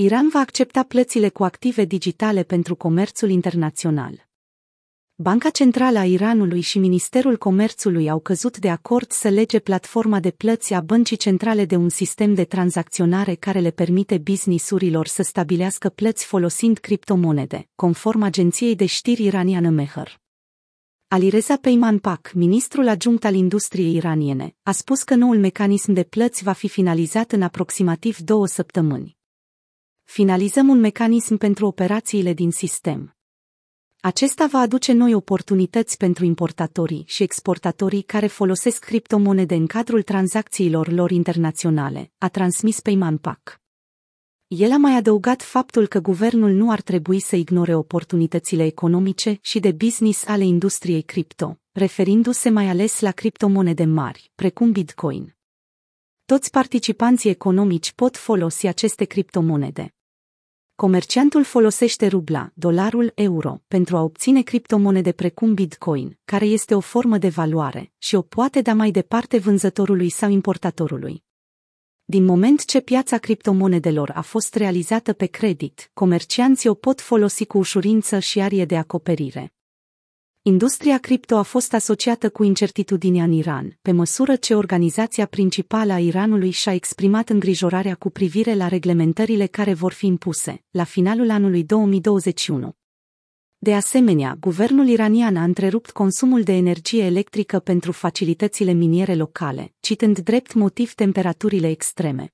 Iran va accepta plățile cu active digitale pentru comerțul internațional. Banca Centrală a Iranului și Ministerul Comerțului au căzut de acord să lege platforma de plăți a băncii centrale de un sistem de tranzacționare care le permite business-urilor să stabilească plăți folosind criptomonede, conform agenției de știri iraniană Mehr. Alireza Peyman Pak, ministrul adjunct al industriei iraniene, a spus că noul mecanism de plăți va fi finalizat în aproximativ 2 săptămâni. Finalizăm un mecanism pentru operațiile din sistem. Acesta va aduce noi oportunități pentru importatorii și exportatorii care folosesc criptomonede în cadrul tranzacțiilor lor internaționale, a transmis Peyman Pak. El a mai adăugat faptul că guvernul nu ar trebui să ignore oportunitățile economice și de business ale industriei cripto, referindu-se mai ales la criptomonede mari, precum Bitcoin. Toți participanții economici pot folosi aceste criptomonede. Comerciantul folosește rubla, dolarul, euro, pentru a obține criptomonede precum Bitcoin, care este o formă de valoare, și o poate da mai departe vânzătorului sau importatorului. Din moment ce piața criptomonedelor a fost realizată pe credit, comercianții o pot folosi cu ușurință și arie de acoperire. Industria cripto a fost asociată cu incertitudinea în Iran, pe măsură ce organizația principală a Iranului și-a exprimat îngrijorarea cu privire la reglementările care vor fi impuse la finalul anului 2021. De asemenea, guvernul iranian a întrerupt consumul de energie electrică pentru facilitățile miniere locale, citând drept motiv temperaturile extreme.